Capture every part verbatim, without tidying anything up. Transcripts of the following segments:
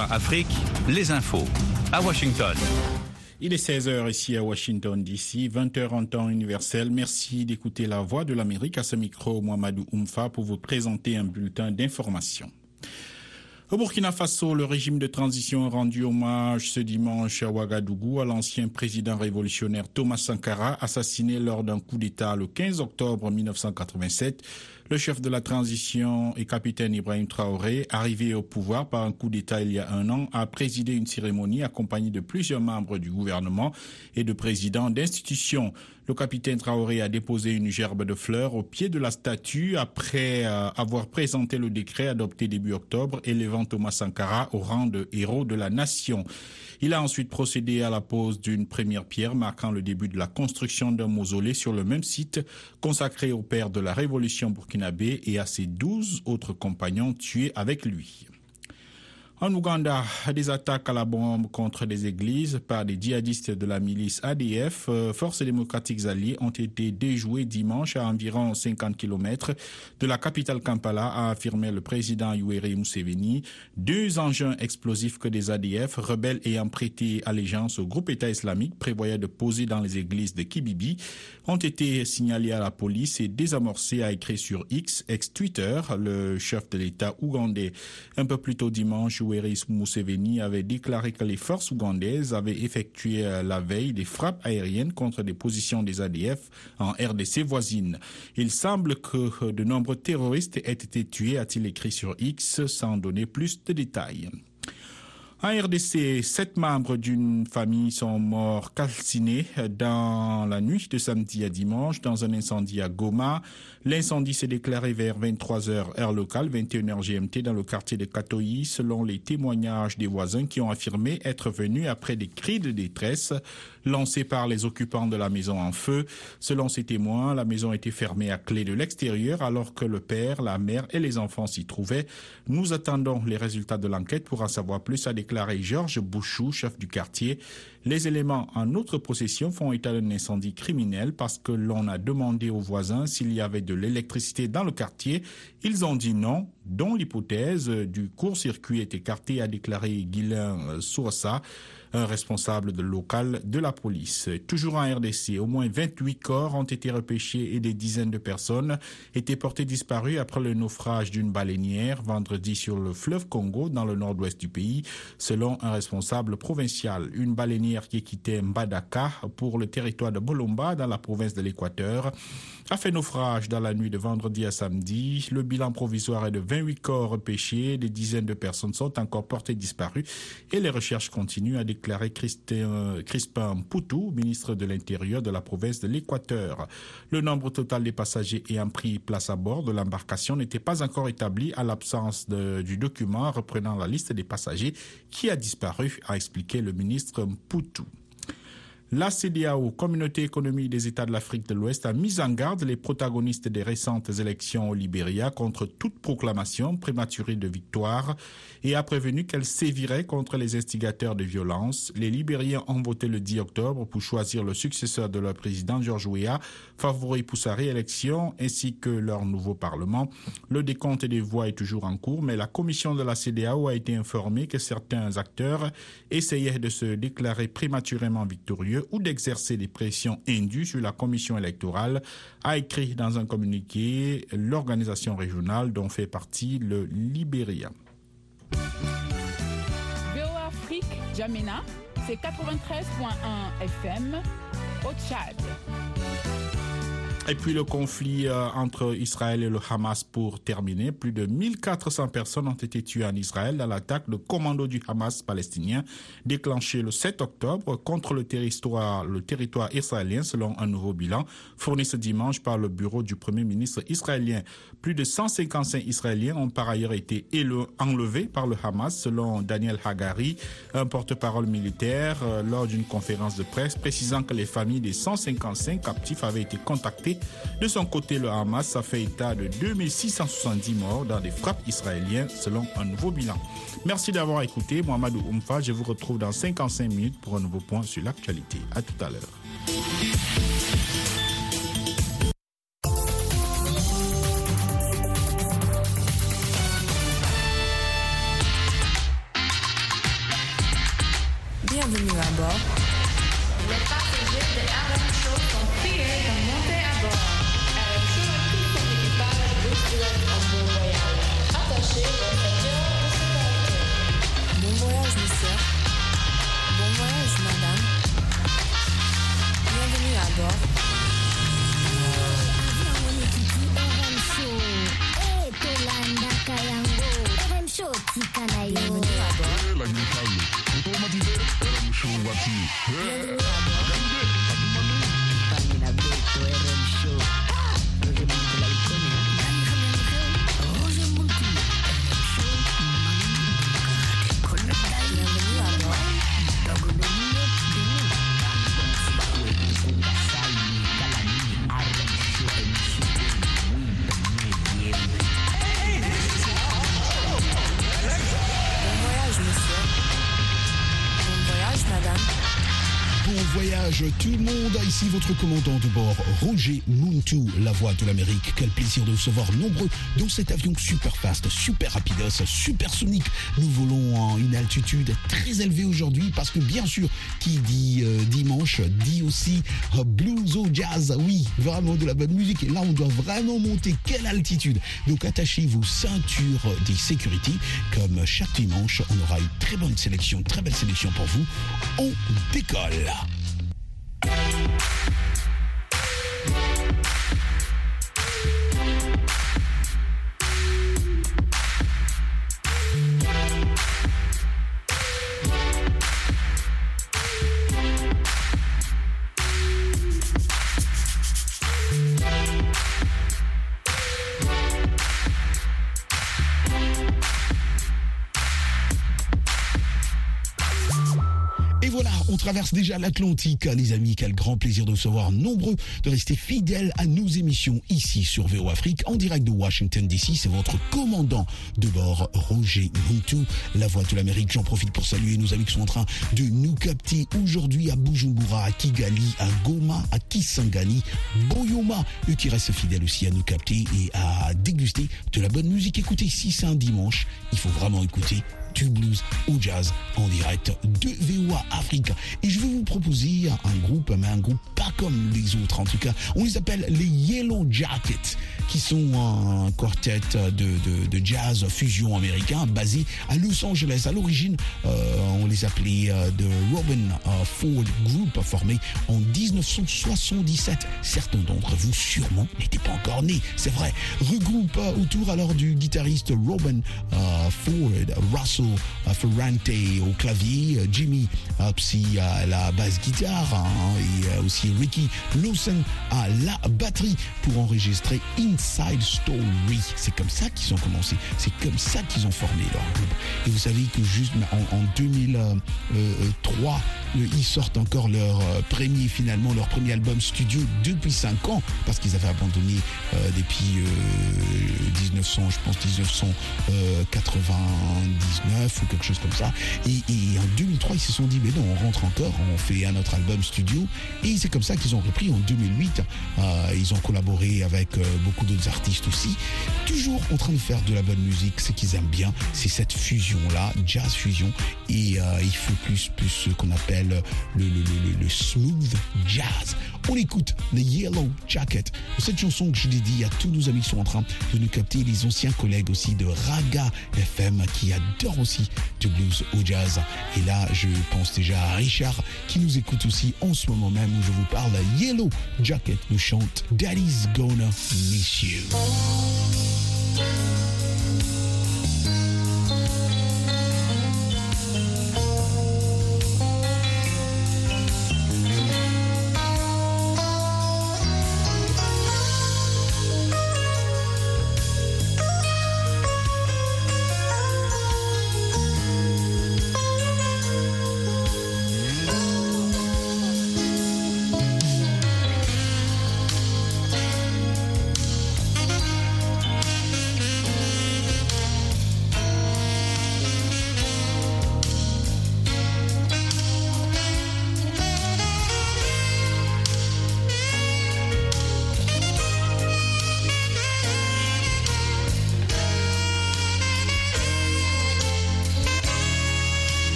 V O A Afrique, les infos à Washington. Il est seize heures ici à Washington D C, vingt heures en temps universel. Merci d'écouter la Voix de l'Amérique. À ce micro, Mohamedou Oumfa pour vous présenter un bulletin d'information. Au Burkina Faso, le régime de transition a rendu hommage ce dimanche à Ouagadougou à l'ancien président révolutionnaire Thomas Sankara, assassiné lors d'un coup d'État le quinze octobre mille neuf cent quatre-vingt-sept. Le chef de la transition et capitaine Ibrahim Traoré, arrivé au pouvoir par un coup d'État il y a un an, a présidé une cérémonie accompagnée de plusieurs membres du gouvernement et de présidents d'institutions. Le capitaine Traoré a déposé une gerbe de fleurs au pied de la statue après avoir présenté le décret adopté début octobre élevant Thomas Sankara au rang de héros de la nation. Il a ensuite procédé à la pose d'une première pierre marquant le début de la construction d'un mausolée sur le même site consacré au père de la révolution burkinabé et à ses douze autres compagnons tués avec lui. En Ouganda, des attaques à la bombe contre des églises par des djihadistes de la milice A D F, forces démocratiques alliées, ont été déjouées dimanche à environ cinquante kilomètres de la capitale Kampala, a affirmé le président Yoweri Museveni. Deux engins explosifs que des A D F, rebelles ayant prêté allégeance au groupe État islamique, prévoyaient de poser dans les églises de Kibibi, ont été signalés à la police et désamorcés, a écrit sur X, ex-Twitter, le chef de l'État ougandais. Un peu plus tôt dimanche, Yoweri Museveni avait déclaré que les forces ougandaises avaient effectué la veille des frappes aériennes contre des positions des A D F en R D C voisine. Il semble que de nombreux terroristes aient été tués, a-t-il écrit sur X, sans donner plus de détails. En R D C, sept membres d'une famille sont morts calcinés dans la nuit de samedi à dimanche dans un incendie à Goma. L'incendie s'est déclaré vers vingt-trois heures heure locale, vingt et une heures G M T dans le quartier de Katoï, selon les témoignages des voisins qui ont affirmé être venus après des cris de détresse lancés par les occupants de la maison en feu. Selon ces témoins, la maison était fermée à clé de l'extérieur alors que le père, la mère et les enfants s'y trouvaient. Nous attendons les résultats de l'enquête pour en savoir plus, a déclaré Georges Bouchou, chef du quartier. Les éléments en notre possession font état d'un incendie criminel parce que l'on a demandé aux voisins s'il y avait de l'électricité dans le quartier. Ils ont dit non, dont l'hypothèse du court-circuit est écartée, a déclaré Guylain Sourça, un responsable local de la police. Toujours en R D C, au moins vingt-huit corps ont été repêchés et des dizaines de personnes étaient portées disparues après le naufrage d'une baleinière vendredi sur le fleuve Congo dans le nord-ouest du pays, selon un responsable provincial. Une baleinière qui quittait Mbadaka pour le territoire de Bolomba dans la province de l'Équateur a fait naufrage dans la nuit de vendredi à samedi. Le bilan provisoire est de vingt-huit corps repêchés, des dizaines de personnes sont encore portées disparues et les recherches continuent, a déclaré Christian Crispin Mpoutou, ministre de l'Intérieur de la province de l'Équateur. Le nombre total des passagers ayant pris place à bord de l'embarcation n'était pas encore établi à l'absence de, du document reprenant la liste des passagers qui a disparu, a expliqué le ministre Mpoutou. La CEDEAO, Communauté économique des États de l'Afrique de l'Ouest, a mis en garde les protagonistes des récentes élections au Libéria contre toute proclamation prématurée de victoire et a prévenu qu'elle sévirait contre les instigateurs de violence. Les Libériens ont voté le dix octobre pour choisir le successeur de leur président, George Weah, favori pour sa réélection ainsi que leur nouveau parlement. Le décompte des voix est toujours en cours, mais la commission de la CEDEAO a été informée que certains acteurs essayaient de se déclarer prématurément victorieux ou d'exercer des pressions indues sur la commission électorale, a écrit dans un communiqué l'organisation régionale dont fait partie le Libéria. V O A Afrique, Djamena, c'est quatre-vingt-treize virgule un F M au Tchad. Et puis le conflit entre Israël et le Hamas pour terminer. Plus de mille quatre cents personnes ont été tuées en Israël dans l'attaque de commando du Hamas palestinien déclenchée le sept octobre contre le territoire, le territoire israélien selon un nouveau bilan fourni ce dimanche par le bureau du Premier ministre israélien. Plus de cent cinquante-cinq Israéliens ont par ailleurs été enlevés par le Hamas selon Daniel Hagari, un porte-parole militaire, lors d'une conférence de presse précisant que les familles des cent cinquante-cinq captifs avaient été contactées. De son côté, le Hamas a fait état de deux mille six cent soixante-dix morts dans des frappes israéliennes selon un nouveau bilan. Merci d'avoir écouté. Mohamedou Oumfa, je vous retrouve dans cinquante-cinq minutes pour un nouveau point sur l'actualité. À tout à l'heure. R M Show sont priés de monter à bord. R M Show et tout son équipage bousculent en bon voyage. Attachez vos ceintures de sécurité. Bon voyage, monsieur. Bon voyage, madame. Bienvenue à bord. R M Show. Eh, Tolanda Kayango. R M Show, Tikanayo. Bienvenue à bord. Eh, la Guitale. Automatisé. R M Show, Wati. Bienvenue à bord. Voyage tout le monde, ici votre commandant de bord, Roger Muntu, la voix de l'Amérique. Quel plaisir de vous recevoir nombreux dans cet avion super fast, super rapidos, supersonique. Nous volons en une altitude très élevée aujourd'hui parce que bien sûr, qui dit euh, dimanche, dit aussi euh, blues au jazz. Oui, vraiment de la bonne musique. Et là, on doit vraiment monter. Quelle altitude! Donc attachez vos ceintures de sécurité. Comme chaque dimanche, on aura une très bonne sélection, très belle sélection pour vous. On décolle. Traverse déjà l'Atlantique, les amis, quel grand plaisir de recevoir nombreux, de rester fidèles à nos émissions ici sur V O Afrique, en direct de Washington D C, c'est votre commandant de bord, Roger Muntu, la voix de l'Amérique. J'en profite pour saluer nos amis qui sont en train de nous capter aujourd'hui à Bujumbura, à Kigali, à Goma, à Kisangani, Boyoma, eux qui restent fidèles aussi à nous capter et à déguster de la bonne musique. Écoutez, si c'est un dimanche, il faut vraiment écouter du blues au jazz en direct de V O A Afrique. Et je vais vous proposer un groupe, mais un groupe pas comme les autres en tout cas. On les appelle les Yellowjackets, qui sont un quartet de, de, de jazz fusion américain basé à Los Angeles. À l'origine, euh, on les appelait euh, The Robin Ford Group, formé en dix-neuf cent soixante-dix-sept. Certains d'entre vous sûrement n'étaient pas encore nés, c'est vrai. Regroupe euh, autour alors du guitariste Robin euh, Ford, Russell Ferrante au clavier, Jimmy Psy à la basse guitare hein, et aussi Ricky Lawson à la batterie pour enregistrer Inside Story. C'est comme ça qu'ils ont commencé, c'est comme ça qu'ils ont formé leur groupe. Et vous savez que juste en, en deux mille trois, ils sortent encore leur premier, finalement leur premier album studio depuis cinq ans parce qu'ils avaient abandonné euh, depuis euh, mille neuf cents, je pense mille neuf cent quatre-vingt-dix-neuf. Ou quelque chose comme ça. Et, et en deux mille trois, ils se sont dit mais non, on rentre encore, on fait un autre album studio. Et c'est comme ça qu'ils ont repris en deux mille huit. Euh, ils ont collaboré avec euh, beaucoup d'autres artistes aussi. Toujours en train de faire de la bonne musique. Ce qu'ils aiment bien, c'est cette fusion-là, jazz fusion. Et euh, il faut plus, plus ce qu'on appelle le, le, le, le smooth jazz. On écoute les Yellowjackets. Cette chanson que je dédie à tous nos amis qui sont en train de nous capter, les anciens collègues aussi de Raga F M qui adorent aussi du blues au jazz. Et là, je pense déjà à Richard qui nous écoute aussi en ce moment même où je vous parle. Yellowjacket nous chante Daddy's Gonna Miss You.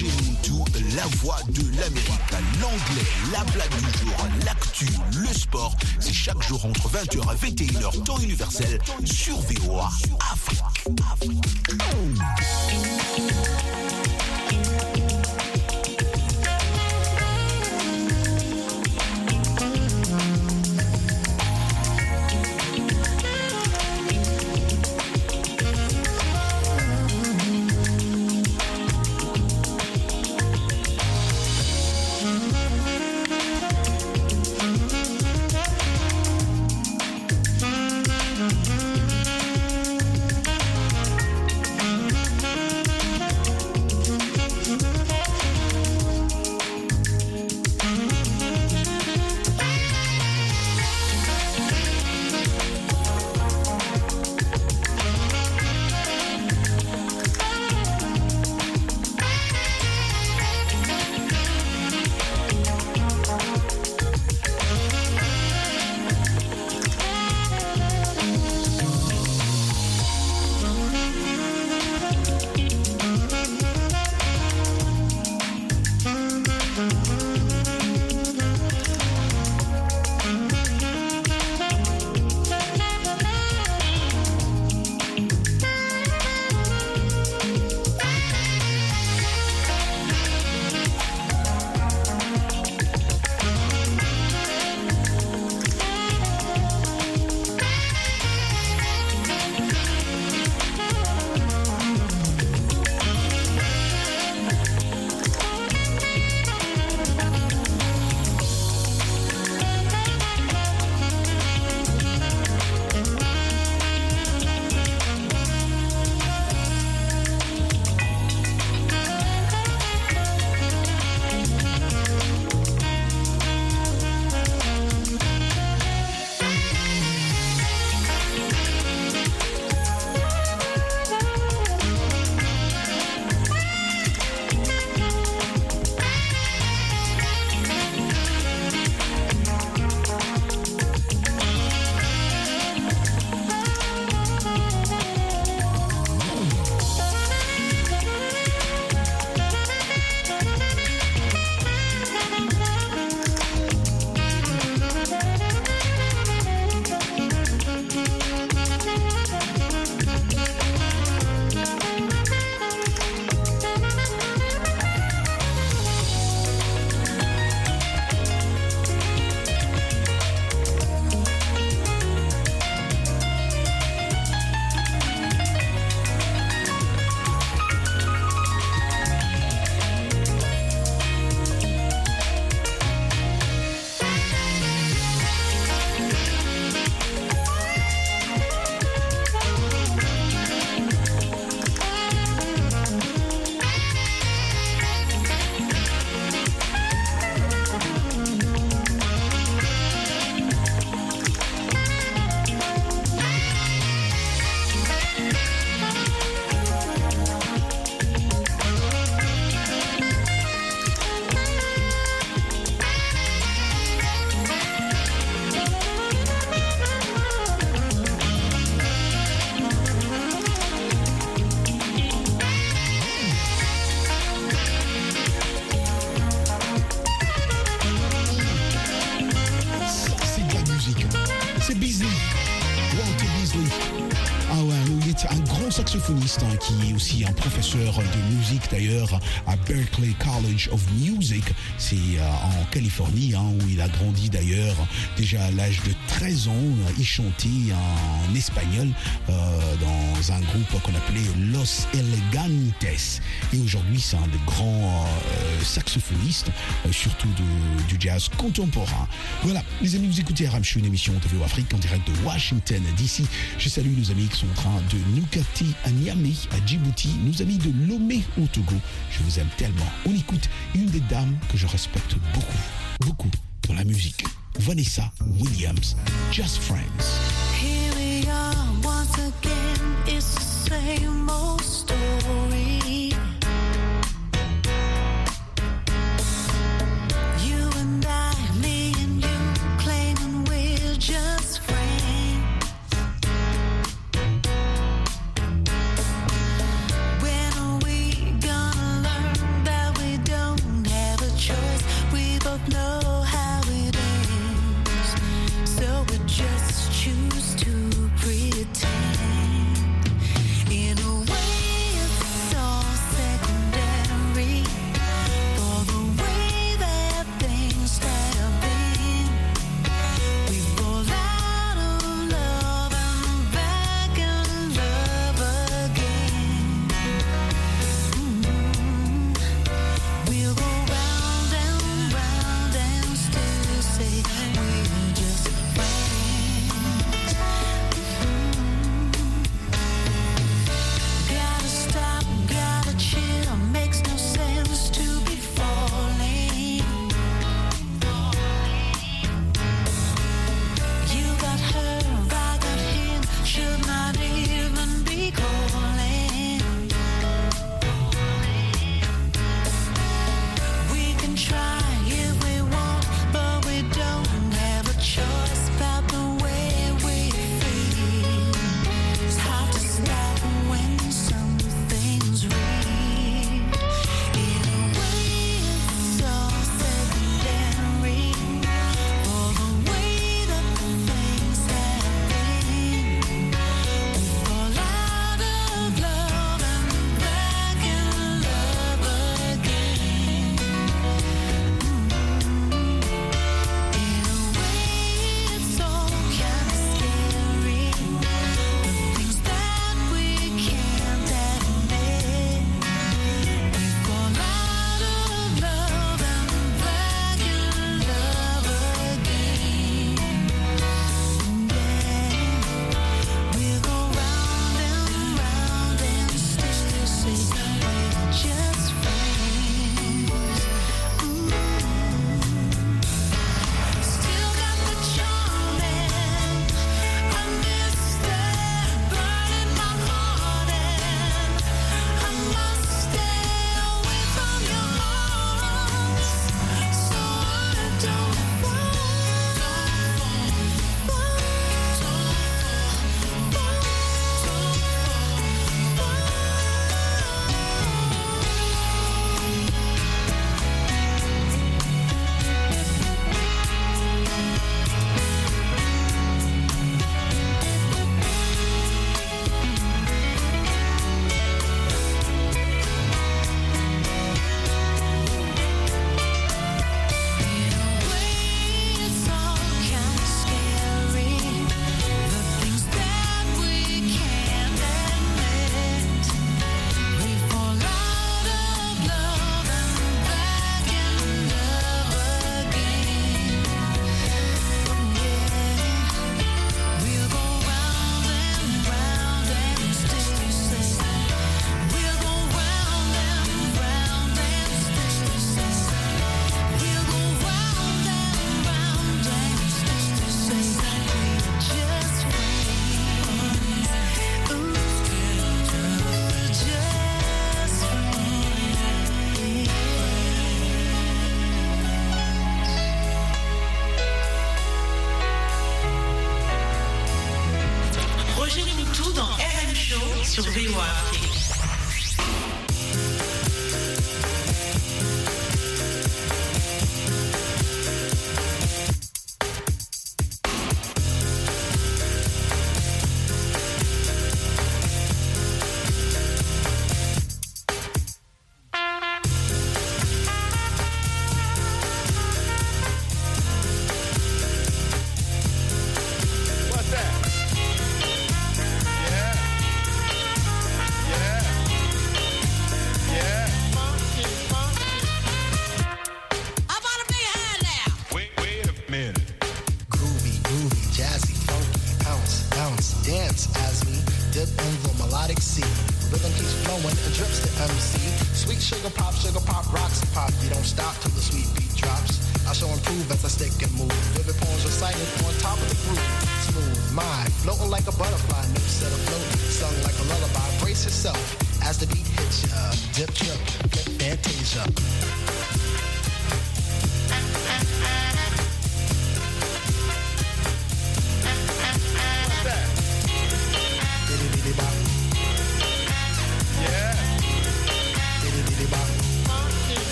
Roger Muntu, la voix de l'Amérique, l'anglais, la blague du jour, l'actu, le sport. C'est chaque jour entre vingt heures et vingt et une heures, temps universel, sur V O A Afrique. Qui est aussi un professeur de musique d'ailleurs à Berklee College of Music, c'est en Californie hein, où il a grandi d'ailleurs. Déjà à l'âge de treize ans, il chantait en espagnol euh, dans un groupe qu'on appelait Los Elegantes. Et aujourd'hui, c'est un des grands euh, saxophonistes, euh, surtout de, du jazz contemporain. Voilà, les amis, vous écoutez R M Show, une émission T V O Afrique en direct de Washington D C. Je salue nos amis qui sont en train de nous capter à Niamey, à Djibouti, nos amis de Lomé au Togo. Je vous aime tellement. On écoute une des dames que je respecte beaucoup, beaucoup dans la musique. Vanessa Williams, Just Friends. Here we are once again, it's the same old story. You and I, me and you, claiming we're just friends. When are we gonna learn that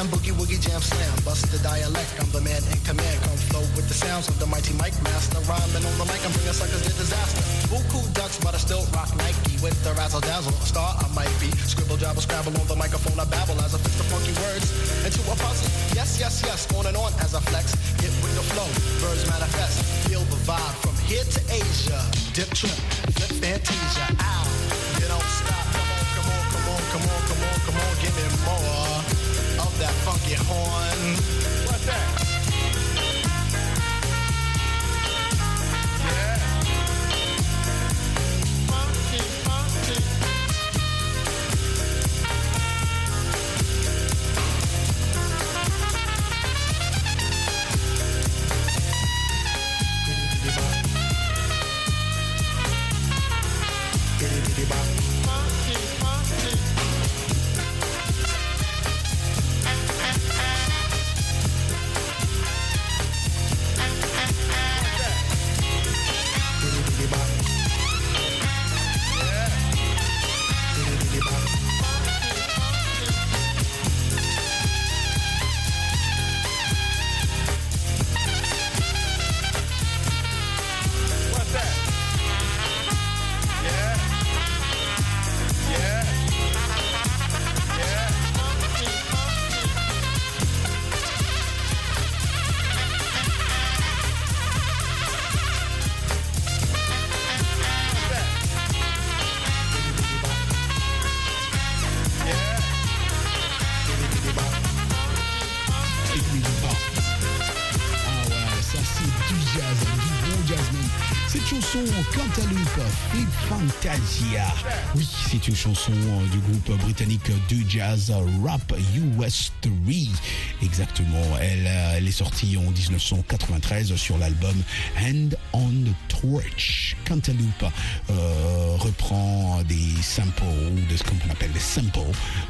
slam, boogie woogie jam slam, bust the dialect, I'm the man in command, come flow with the sounds of the mighty mic master, rhyming on the mic, I'm bringing suckers to disaster, buku ducks, but I still rock Nike, with the razzle dazzle, a star I might be, scribble jabble scrabble on the microphone, I babble as I fix the funky words into a puzzle, yes, yes, yes, on and on as I flex, hit with the flow, birds manifest, feel the vibe, from here to Asia, dip trip, flip fantasia, ow, you don't stop, come on, come on, come on, come on, come on, come on, give me more, of that funky horn, what's that? Yeah. Funky, funky. Fantasia. Oui, c'est une chanson du groupe britannique de jazz Rap U S trois. Exactement, elle, elle est sortie en dix-neuf cent quatre-vingt-treize sur l'album Hand on the Torch. Cantaloupe euh, reprend des samples, ou de ce qu'on appelle des samples,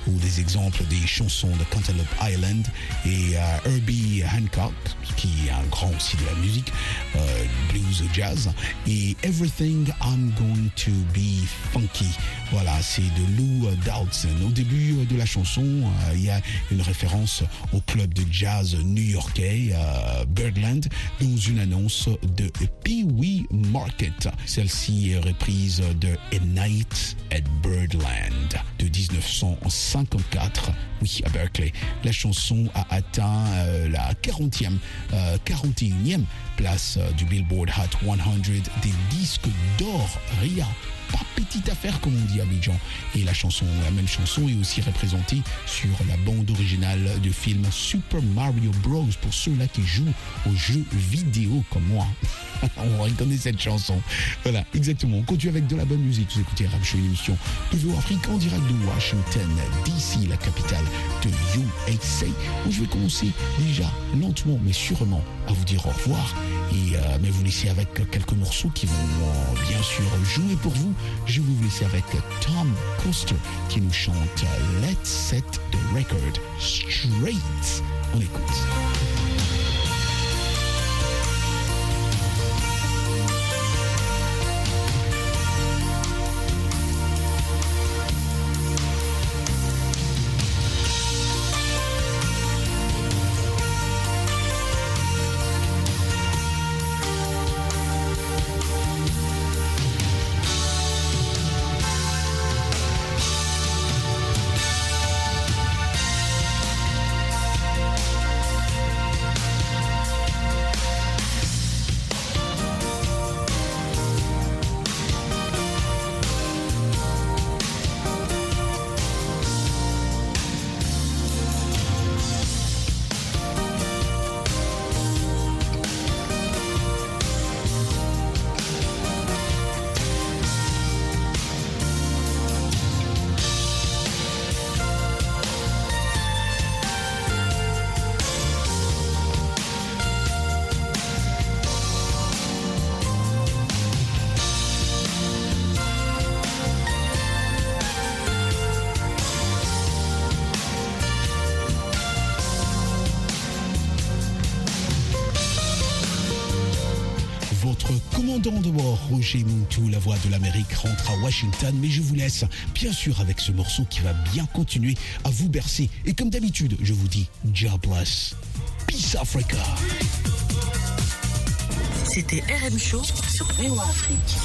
ou des exemples des chansons de Cantaloupe Island et euh, Herbie Hancock, qui est un grand aussi de la musique, euh, blues jazz, et Everything I'm Going to Be Funky. Voilà, c'est de Lou Dowdson. Au début de la chanson, il euh, y a une référence au club de jazz new-yorkais euh, Birdland dans une annonce de Pee-wee Market. Celle-ci est reprise de A Night at Birdland de dix-neuf cent cinquante-quatre, oui, à Berkeley. La chanson a atteint euh, la quarantième, euh, quarante et unième place euh, du Billboard Hot cent des disques d'or R I A. Pas petite affaire comme on dit à Abidjan. Et la chanson, la même chanson est aussi représentée sur la bande originale du film Super Mario Bros. Pour ceux-là qui jouent aux jeux vidéo comme moi. On reconnaît cette chanson. Voilà, exactement. On continue avec de la bonne musique. Vous écoutez R M Show, une émission P V O Afrique en direct de Washington, D C, la capitale de U S A. Où je vais commencer déjà lentement mais sûrement à vous dire au revoir. Et euh, mais vous laisser avec quelques morceaux qui vont euh, bien sûr jouer pour vous. Je vais vous laisser avec Tom Coster qui nous chante Let's Set the Record Straight. On écoute. serons de bord. Roger Muntu, la voix de l'Amérique, rentre à Washington, mais je vous laisse bien sûr avec ce morceau qui va bien continuer à vous bercer. Et comme d'habitude, je vous dis God bless. Peace Africa. C'était R M Show sur Réo Afrique.